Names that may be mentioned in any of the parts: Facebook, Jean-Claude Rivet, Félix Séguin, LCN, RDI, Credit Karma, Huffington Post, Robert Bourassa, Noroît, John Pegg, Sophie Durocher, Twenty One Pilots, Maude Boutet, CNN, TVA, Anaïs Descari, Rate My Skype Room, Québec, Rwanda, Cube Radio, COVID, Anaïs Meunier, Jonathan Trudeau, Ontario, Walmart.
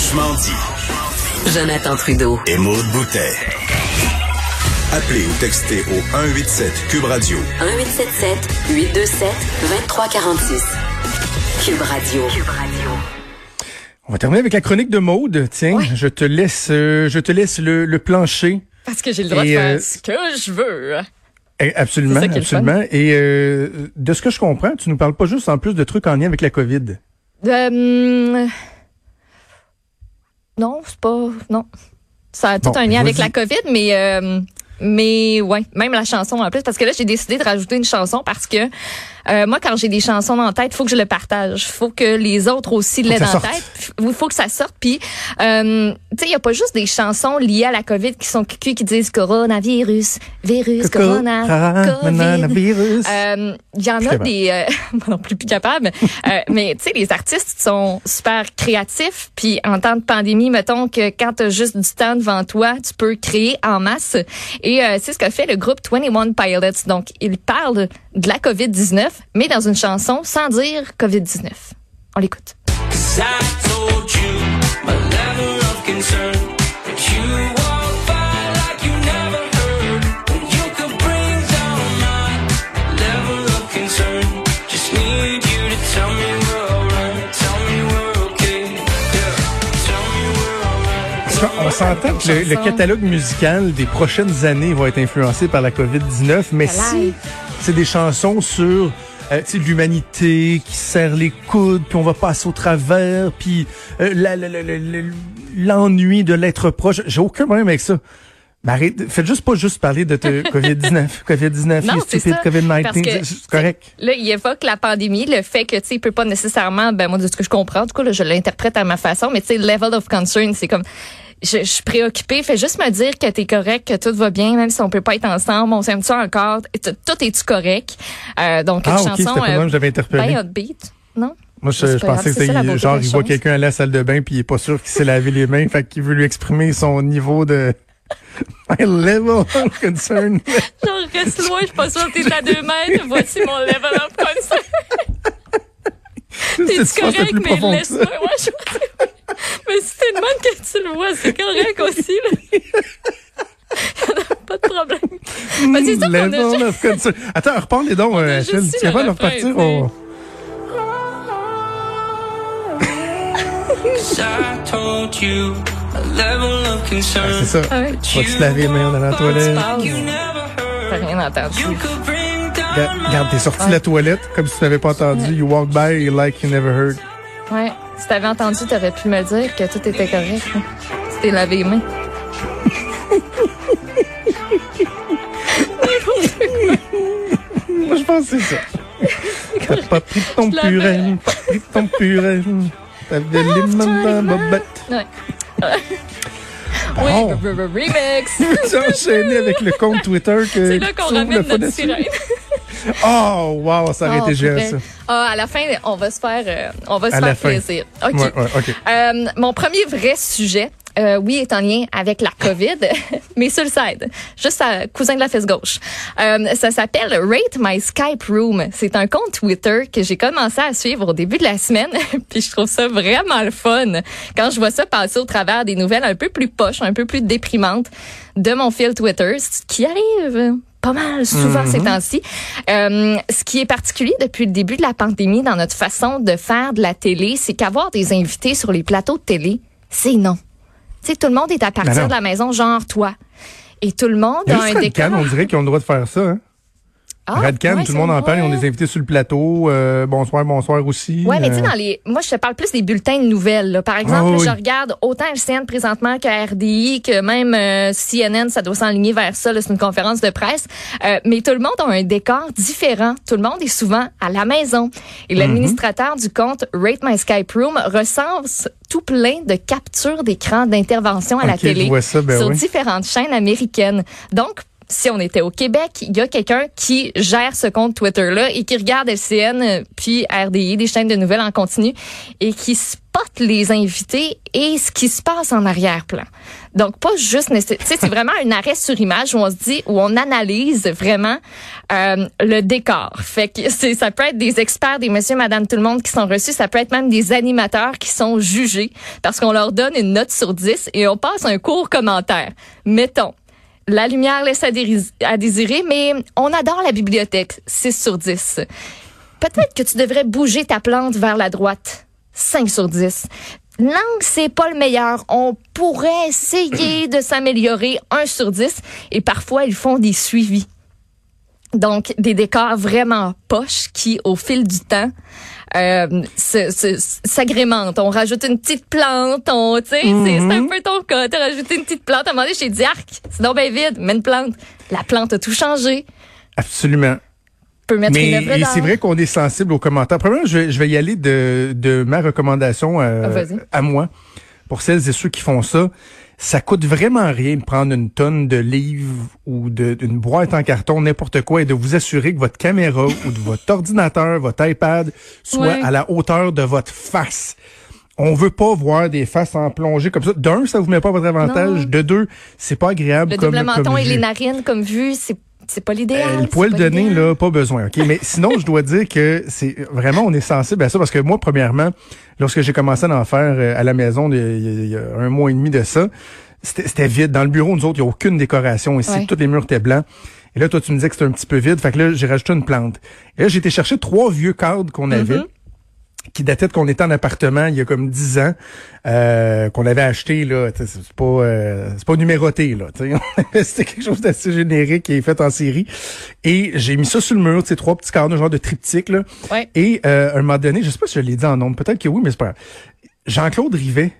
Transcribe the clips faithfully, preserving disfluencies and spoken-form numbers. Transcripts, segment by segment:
Franchement dit. Jonathan Trudeau. Et Maude Boutet. Appelez ou textez au un huit sept Cube Radio. un huit sept sept huit deux sept deux trois quatre six. Cube Radio. Cube Radio. On va terminer avec la chronique de Maude. Tiens, ouais. je te laisse, euh, je te laisse le, le plancher. Parce que j'ai le droit et, de faire euh, ce que je veux. Absolument, absolument. Et euh, de ce que je comprends, tu nous parles pas juste en plus de trucs en lien avec la COVID. Euh, non, c'est pas, non. Ça a tout bon, un lien avec dis... la COVID, mais euh, mais ouais, même la chanson en plus, parce que là j'ai décidé de rajouter une chanson parce que euh, moi quand j'ai des chansons en tête, faut que je le partage, faut que les autres aussi l'aient en tête, il faut que ça sorte. Puis euh, tu sais, il y a pas juste des chansons liées à la COVID qui sont cucu qui disent coronavirus, virus, corona, coronavirus. Il y en a des, moi non plus plus capable, mais tu sais les artistes sont super créatifs, puis en temps de pandémie, mettons que quand t'as juste du temps devant toi, tu peux créer en masse. Et euh, c'est ce que fait le groupe Twenty One Pilots. Donc, ils parlent de la covid dix-neuf, mais dans une chanson sans dire covid dix-neuf. On l'écoute. On s'entend que le, le catalogue musical des prochaines années va être influencé par la covid dix-neuf, mais si c'est des chansons sur euh, l'humanité qui serre les coudes, puis on va passer au travers, puis euh, la, la, la, la, la, l'ennui de l'être proche, j'ai aucun problème avec ça. Mais arrête, faites juste pas juste parler de te, covid dix-neuf, covid dix-neuf, non, c'est stupide, covid dix-neuf, c'est correct. Là, il évoque la pandémie, le fait que, tu sais, il peut pas nécessairement, ben, moi, de ce que je comprends, du coup, là, je l'interprète à ma façon, mais tu sais, level of concern, c'est comme, je, je suis préoccupée, fais juste me dire que t'es correct, que tout va bien, même si on peut pas être ensemble, on s'aime-tu encore, tout est-tu correct? Euh, donc, une ah, okay, chanson, euh, même, j'avais interpellé. By Upbeat, non? Moi, je, je pensais que c'était, genre, genre il voit quelqu'un aller à la salle de bain, puis il est pas sûr qu'il s'est lavé les mains, fait qu'il veut lui exprimer son niveau de... My level of concern. Genre, reste loin, je suis pas sûre que t'es à deux mètres. Voici mon level of concern. T'es-tu correct, mais laisse-moi. Ouais, je... mais si t'es le monde que tu le vois, c'est correct aussi, là. Pas de problème. Bah, c'est ça level qu'on a of juste... concern. Attends, reparle-les donc, Achille. Tu vas pas leur partir au... I told you a level of concern. Ah, c'est ça. Ah ouais. Faut-tu te laver les mains dans la toilette? T'as rien entendu. Regarde, t'es sorti de ah. la toilette comme si tu n'avais pas entendu. You walk by like you never heard. Ouais. Si t'avais entendu, t'aurais pu me dire que tout était correct. Tu t'es lavé les mains. Moi, je pense que c'est ça. T'as pas pris ton purée. T'as pas pris ton purée. T'avais les mains dans ma bobette. Ouais. Bon. Oui, remix. Tu as enchaîné avec le compte Twitter que c'est là qu'on ramène notre sirène. Oh, wow, ça aurait été génial, ça. Ah, à la fin, on va se faire, euh, on va se faire plaisir. OK. Ouais, ouais, okay. Euh, mon premier vrai sujet, euh, oui, est en lien avec la COVID, mais sur le side, juste à cousin de la fesse gauche. Euh, ça s'appelle Rate My Skype Room. C'est un compte Twitter que j'ai commencé à suivre au début de la semaine, puis je trouve ça vraiment le fun quand je vois ça passer au travers des nouvelles un peu plus poches, un peu plus déprimantes de mon fil Twitter, ce qui arrive pas mal souvent mm-hmm. ces temps-ci. Euh, ce qui est particulier depuis le début de la pandémie dans notre façon de faire de la télé, c'est qu'avoir des invités sur les plateaux de télé, c'est non. Tu sais, tout le monde est à partir ben de la maison, genre toi. Et tout le monde a, a un décor. On dirait qu'ils ont le droit de faire ça, hein? Ah, Radcan, ouais, tout le monde en parle, ils ont des invités sur le plateau. Euh, bonsoir, bonsoir aussi. Ouais, mais tu sais, dans les. Moi, je te parle plus des bulletins de nouvelles, là. Par exemple, ah, oui. je regarde autant L C N présentement que R D I, que même euh, C N N, ça doit s'enligner vers ça, là. C'est une conférence de presse. Euh, mais tout le monde a un décor différent. Tout le monde est souvent à la maison. Et l'administrateur mm-hmm. du compte Rate My Skype Room recense tout plein de captures d'écran d'intervention à okay, la télé je vois ça, ben sur oui. différentes chaînes américaines. Donc, si on était au Québec, il y a quelqu'un qui gère ce compte Twitter-là et qui regarde L C N puis R D I, des chaînes de nouvelles en continu, et qui spotte les invités et ce qui se passe en arrière-plan. Donc, pas juste... Tu sais, c'est vraiment un arrêt sur image où on se dit, où on analyse vraiment euh, le décor. Fait que c'est, ça peut être des experts, des messieurs, madame, tout le monde qui sont reçus. Ça peut être même des animateurs qui sont jugés parce qu'on leur donne une note sur dix et on passe un court commentaire. Mettons, la lumière laisse à, déris- à désirer, mais on adore la bibliothèque, six sur dix. Peut-être que tu devrais bouger ta plante vers la droite, cinq sur dix. L'angle, c'est pas le meilleur. On pourrait essayer de s'améliorer, un sur dix. Et parfois, ils font des suivis. Donc, des décors vraiment poches qui, au fil du temps, euh, se, se, s'agrémentent. On rajoute une petite plante, on, tu sais, mm-hmm. c'est, c'est un peu ton cas. T'as rajouté une petite plante. À un moment donné, j'ai dit, arc, c'est donc bien vide, mets une plante. La plante a tout changé. Absolument. Peut mettre Mais une œuvre d'art. C'est vrai qu'on est sensible aux commentaires. Premièrement, je, je vais y aller de, de ma recommandation euh, ah, à moi. Pour celles et ceux qui font ça, ça coûte vraiment rien de prendre une tonne de livres ou de, d'une boîte en carton, n'importe quoi, et de vous assurer que votre caméra ou de votre ordinateur, votre iPad, soit ouais. à la hauteur de votre face. On veut pas voir des faces en plongée comme ça. D'un, ça vous met pas à votre avantage. Non. De deux, c'est pas agréable. Le comme, double menton et vue. Les narines comme vue, c'est C'est pas l'idéal. Euh, le poil de nez, là, pas besoin, OK? Mais sinon, je dois dire que c'est vraiment, on est sensible à ça parce que moi, premièrement, lorsque j'ai commencé à en faire à la maison il y a un mois et demi de ça, c'était, c'était vide. Dans le bureau, nous autres, il n'y a aucune décoration ici. Ouais. Tous les murs étaient blancs. Et là, toi, tu me disais que c'était un petit peu vide. Fait que là, j'ai rajouté une plante. Et là, j'ai été chercher trois vieux cadres qu'on avait. Mm-hmm. qui datait de qu'on était en appartement il y a comme dix ans, euh, qu'on avait acheté, là, c'est pas, euh, c'est pas numéroté, là, t'sais. C'était quelque chose d'assez générique qui est fait en série. Et j'ai mis ça sur le mur, tu sais, trois petits carnets, genre de triptyque, là. Ouais. Et, euh, à un moment donné, je sais pas si je l'ai dit en nombre, peut-être que oui, mais c'est pas grave. Jean-Claude Rivet,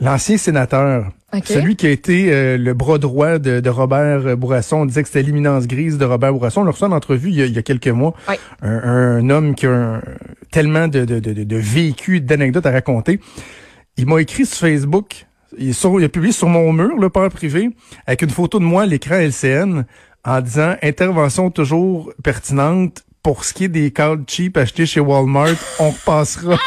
l'ancien sénateur, okay. celui qui a été euh, le bras droit de, de Robert Bourassa, on disait que c'était l'imminence grise de Robert Bourassa. On le reçoit en entrevue il y a, il y a quelques mois. Oui. Un, un homme qui a un, tellement de, de, de, de vécu, d'anecdotes à raconter. Il m'a écrit sur Facebook, il, sur, il a publié sur mon mur, le père privé, avec une photo de moi à l'écran L C N, en disant « Intervention toujours pertinente pour ce qui est des cadres cheap achetés chez Walmart, on repassera. »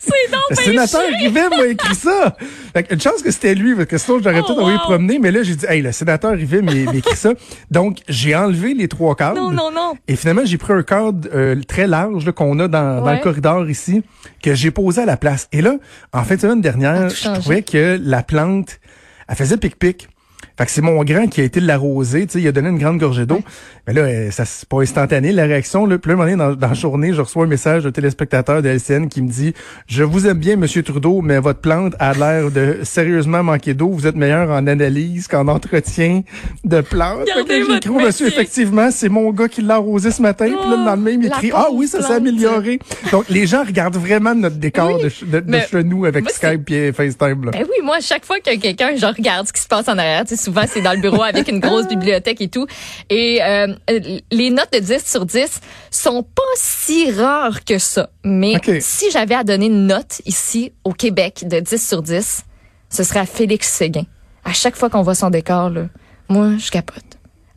C'est donc le sénateur Rivet m'a écrit ça. Fait une chance que c'était lui, parce que sinon, j'aurais oh, peut-être envoyé wow. promener. Mais là, j'ai dit, hey, le sénateur Rivet m'a, m'a écrit ça. Donc, j'ai enlevé les trois cadres. Non, non, non. Et finalement, j'ai pris un cadre euh, très large là, qu'on a dans, ouais. dans le corridor ici, que j'ai posé à la place. Et là, en fin de semaine dernière, je trouvais que la plante, elle faisait pic-pic. Fait que c'est mon grand qui a été l'arroser, tu sais, il a donné une grande gorgée d'eau. Mais là, ça c'est pas instantané, la réaction. Là, puis là, un moment donné, dans, dans la journée, je reçois un message d'un téléspectateur de L C N qui me dit « Je vous aime bien, Monsieur Trudeau, mais votre plante a l'air de sérieusement manquer d'eau. Vous êtes meilleur en analyse qu'en entretien de plantes. » J'écris au monsieur, effectivement, c'est mon gars qui l'a arrosé ce matin. Oh, puis là, le lendemain, il écrit « Ah oui, ça s'est amélioré. » Donc, les gens regardent vraiment notre décor oui, de, de, de chez nous avec moi, Skype et FaceTime. Là. Ben oui, moi, chaque fois que quelqu'un, je regarde ce qui se passe en arrière, souvent, c'est dans le bureau avec une grosse bibliothèque et tout. Et euh, les notes de dix sur dix sont pas si rares que ça. Mais okay. si j'avais à donner une note ici au Québec de dix sur dix, ce serait à Félix Séguin. À chaque fois qu'on voit son décor, là, moi, je capote.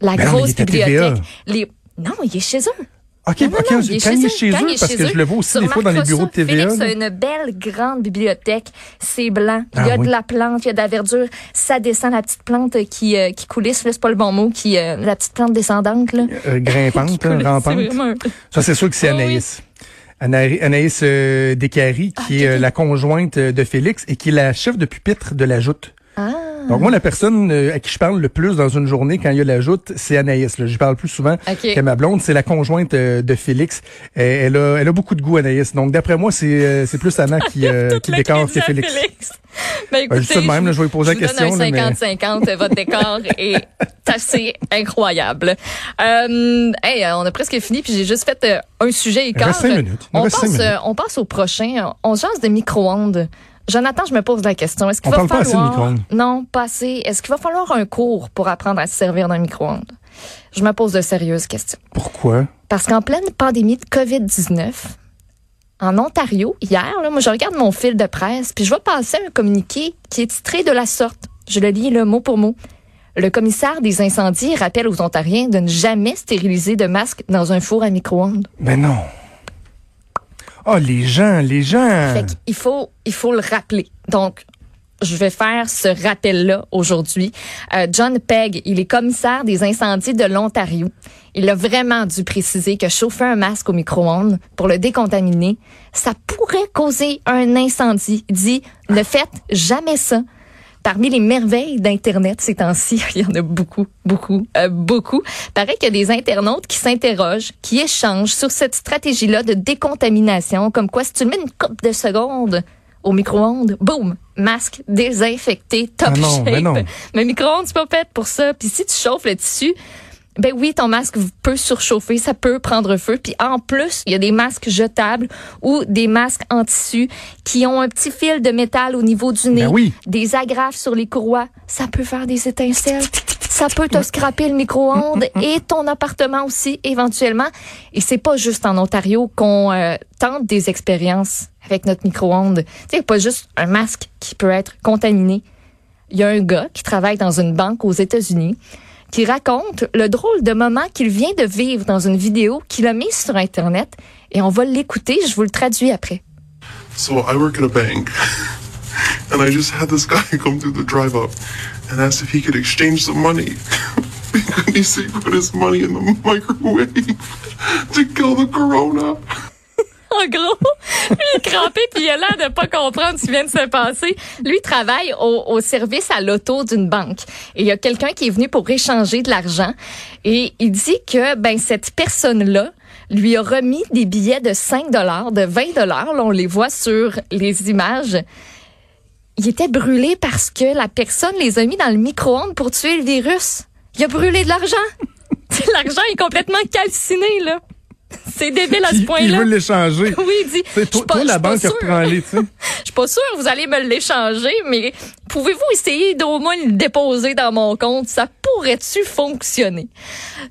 La ben grosse non, bibliothèque. Les... Non, il est chez eux. OK, non, non, okay non, il quand il est chez eux, parce chez que eux, je le vois aussi des fois dans les bureaux de T V A. Félix a une belle grande bibliothèque. C'est blanc. Il y a ah, de oui. la plante, il y a de la verdure. Ça descend, la petite plante qui, euh, qui coulisse. Là, c'est pas le bon mot. Qui, euh, la petite plante descendante. Là. Euh, grimpante, coulisse, rampante. C'est vraiment... Ça, c'est sûr que c'est Anaïs. Oui. Anaïs, Anaïs euh, Descari, qui ah, okay. est euh, la conjointe de Félix et qui est la chef de pupitre de la Joute. Ah. Donc moi, la personne à qui je parle le plus dans une journée quand il y a la joute, c'est Anaïs. Là. J'y parle plus souvent okay. que ma blonde. C'est la conjointe euh, de Félix. Et, elle, a, elle a beaucoup de goût, Anaïs. Donc d'après moi, c'est, euh, c'est plus Anna qui, euh, qui décore que Félix. Félix. Ben écoutez, je, même, là, je vais vous poser je la vous question. Donne un cinquante cinquante, mais... votre décor est assez incroyable. Euh, hey, on a presque fini, puis j'ai juste fait euh, un sujet écart. Reste cinq minutes. On, Reste passe, cinq minutes. Euh, on passe au prochain. On jase des micro-ondes. Jonathan, je me pose la question. Est-ce qu'il on va parle falloir... pas assez de micro-ondes. Non, pas assez. Est-ce qu'il va falloir un cours pour apprendre à se servir d'un micro-ondes? Je me pose de sérieuses questions. Pourquoi? Parce qu'en pleine pandémie de covid dix-neuf... En Ontario, hier, là, moi, je regarde mon fil de presse, puis je vois passer un communiqué qui est titré de la sorte. Je le lis, le mot pour mot. Le commissaire des incendies rappelle aux Ontariens de ne jamais stériliser de masque dans un four à micro-ondes. Mais non. Oh, les gens, les gens. Fait qu'il faut, il faut le rappeler. Donc, je vais faire ce rappel-là aujourd'hui. Euh, John Pegg, il est commissaire des incendies de l'Ontario. Il a vraiment dû préciser que chauffer un masque au micro-ondes pour le décontaminer, ça pourrait causer un incendie. Il dit, ne faites jamais ça. Parmi les merveilles d'Internet ces temps-ci, il y en a beaucoup, beaucoup, euh, beaucoup. Paraît qu'il y a des internautes qui s'interrogent, qui échangent sur cette stratégie-là de décontamination, comme quoi si tu mets une couple de secondes au micro-ondes, boum, masque désinfecté, top ah non, shape. Mais, non. mais micro-ondes, c'est pas fait pour ça. Puis si tu chauffes le tissu, ben oui, ton masque peut surchauffer, ça peut prendre feu. Puis en plus, il y a des masques jetables ou des masques en tissu qui ont un petit fil de métal au niveau du nez, ben oui. Des agrafes sur les courroies, ça peut faire des étincelles. Ça peut te scraper le micro-ondes et ton appartement aussi, éventuellement. Et c'est pas juste en Ontario qu'on euh, tente des expériences avec notre micro-ondes. Tu sais, pas juste un masque qui peut être contaminé. Il y a un gars qui travaille dans une banque aux États-Unis qui raconte le drôle de moment qu'il vient de vivre dans une vidéo qu'il a mise sur Internet. Et on va l'écouter, je vous le traduis après. So, I work at a bank. And I just had this guy come through the drive-up and asked if he could exchange some money. Could he say put his money in the microwave to kill the corona? En gros, lui, il est crampé puis il a l'air de pas comprendre ce qui vient de se passer. Lui, il travaille au, au service à l'auto d'une banque. Et il y a quelqu'un qui est venu pour échanger de l'argent. Et il dit que, ben, cette personne-là lui a remis des billets de cinq dollars, de vingt dollars. Là, on les voit sur les images. Il était brûlé parce que la personne les a mis dans le micro-ondes pour tuer le virus. Il a brûlé de l'argent. L'argent est complètement calciné, là. C'est débile à ce il, point-là. Il veut l'échanger. Oui, il dit... C'est toi, pas, toi la banque reprend-les, tu sais. Je suis pas sûre vous allez me l'échanger, mais pouvez-vous essayer d'au moins le déposer dans mon compte? Ça pourrait-tu fonctionner?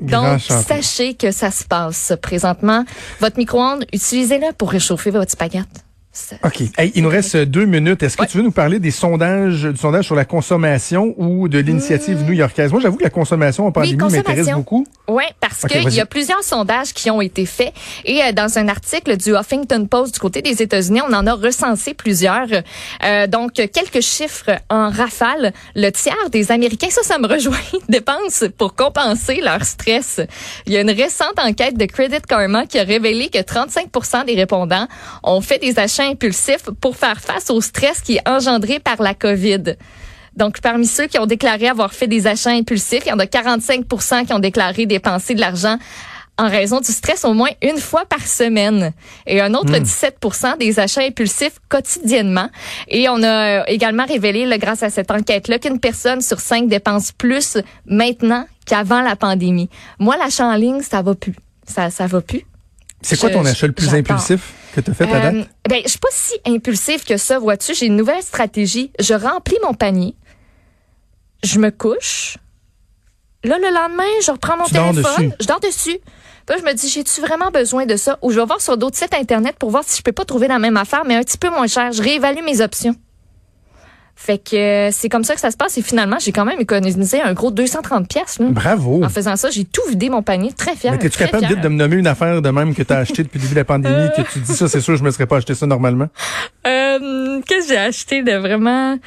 Grand Donc, champion. Sachez que ça se passe présentement. Votre micro-ondes, utilisez-le pour réchauffer votre spaghette. OK. Hey, il nous reste deux minutes. Est-ce que ouais. tu veux nous parler des sondages, du sondage sur la consommation ou de l'initiative mmh. new-yorkaise? Moi, j'avoue que la consommation en pandémie oui, consommation. m'intéresse beaucoup. Oui, parce okay, qu'il y a plusieurs sondages qui ont été faits. Et euh, dans un article du Huffington Post du côté des États-Unis, on en a recensé plusieurs. Euh, donc, quelques chiffres en rafale. Le tiers des Américains, ça, ça me rejoint, dépensent pour compenser leur stress. Il y a une récente enquête de Credit Karma qui a révélé que trente-cinq pour cent des répondants ont fait des achats impulsif pour faire face au stress qui est engendré par la COVID. Donc, parmi ceux qui ont déclaré avoir fait des achats impulsifs, il y en a quarante-cinq pour cent qui ont déclaré dépenser de l'argent en raison du stress au moins une fois par semaine. Et un autre mmh. dix-sept pour cent des achats impulsifs quotidiennement. Et on a également révélé, là, grâce à cette enquête-là, qu'une personne sur cinq dépense plus maintenant qu'avant la pandémie. Moi, l'achat en ligne, ça va plus. Ça, ça va plus. C'est je, quoi ton achat le plus j'adore. impulsif que tu as fait à date? Euh, ben, je suis pas si impulsif que ça, vois-tu. J'ai une nouvelle stratégie. Je remplis mon panier. Je me couche. Là, le lendemain, je reprends mon tu téléphone. Dors dessus. Je dors dessus. Puis là, je me dis, j'ai-tu vraiment besoin de ça? Ou je vais voir sur d'autres sites Internet pour voir si je peux pas trouver la même affaire, mais un petit peu moins cher. Je réévalue mes options. Fait que c'est comme ça que ça se passe. Et finalement, j'ai quand même économisé un gros deux cent trente pièces. Bravo! En faisant ça, j'ai tout vidé mon panier. Très fière. Mais t'es-tu très capable fière. de me nommer une affaire de même que t'as acheté depuis le début de la pandémie, que tu dis ça, c'est sûr je me serais pas acheté ça normalement? Euh, qu'est-ce que j'ai acheté de vraiment...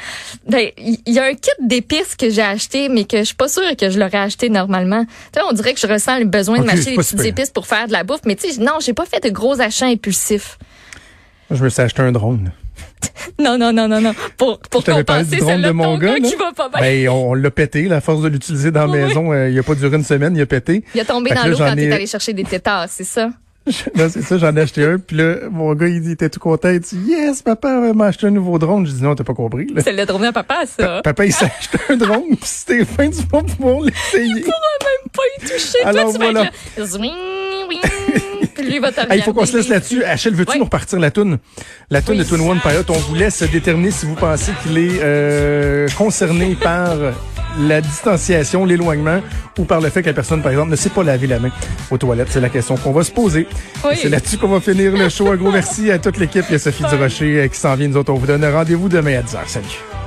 Ben, il y a un kit d'épices que j'ai acheté, mais que je suis pas sûre que je l'aurais acheté normalement. Tu sais, on dirait que je ressens le besoin okay, de m'acheter des petites super. épices pour faire de la bouffe. Mais tu sais, non, j'ai pas fait de gros achats impulsifs. Je me suis acheté un drone. Non, non, non, non, non. Pour, pour compenser celle-là de mon gars, gars qui va pas bien. Ben, on, on l'a pété, la force de l'utiliser dans la oui. maison. Euh, il a pas duré une semaine, il a pété. Il a tombé fait dans l'eau là, quand t'es allé chercher des tétards, c'est ça? Non, c'est ça, j'en ai acheté un, puis là, mon gars, il dit, était tout content, il dit, yes, papa m'a acheté un nouveau drone. Je dis, non, t'as pas compris, là. C'est le drone à papa, ça. Pa- papa, il s'achète un drone, puis c'était fin du monde pour pouvoir l'essayer. Il pourra même pas y toucher. Alors, toi, tu voilà. Vas être là, oui, oui. Lui va ah, il faut qu'on se laisse là-dessus. Achille, veux-tu oui. nous repartir la toune? La toune oui, de Twenty One Pilots. On vous laisse déterminer si vous pensez qu'il est euh, concerné par la distanciation, l'éloignement ou par le fait que la personne, par exemple, ne sait pas laver la main aux toilettes. C'est la question qu'on va se poser. Oui. C'est là-dessus qu'on va finir le show. Un gros merci à toute l'équipe. Il y a Sophie Durocher qui s'en vient. Nous autres, on vous donne rendez-vous demain à dix heures. Salut!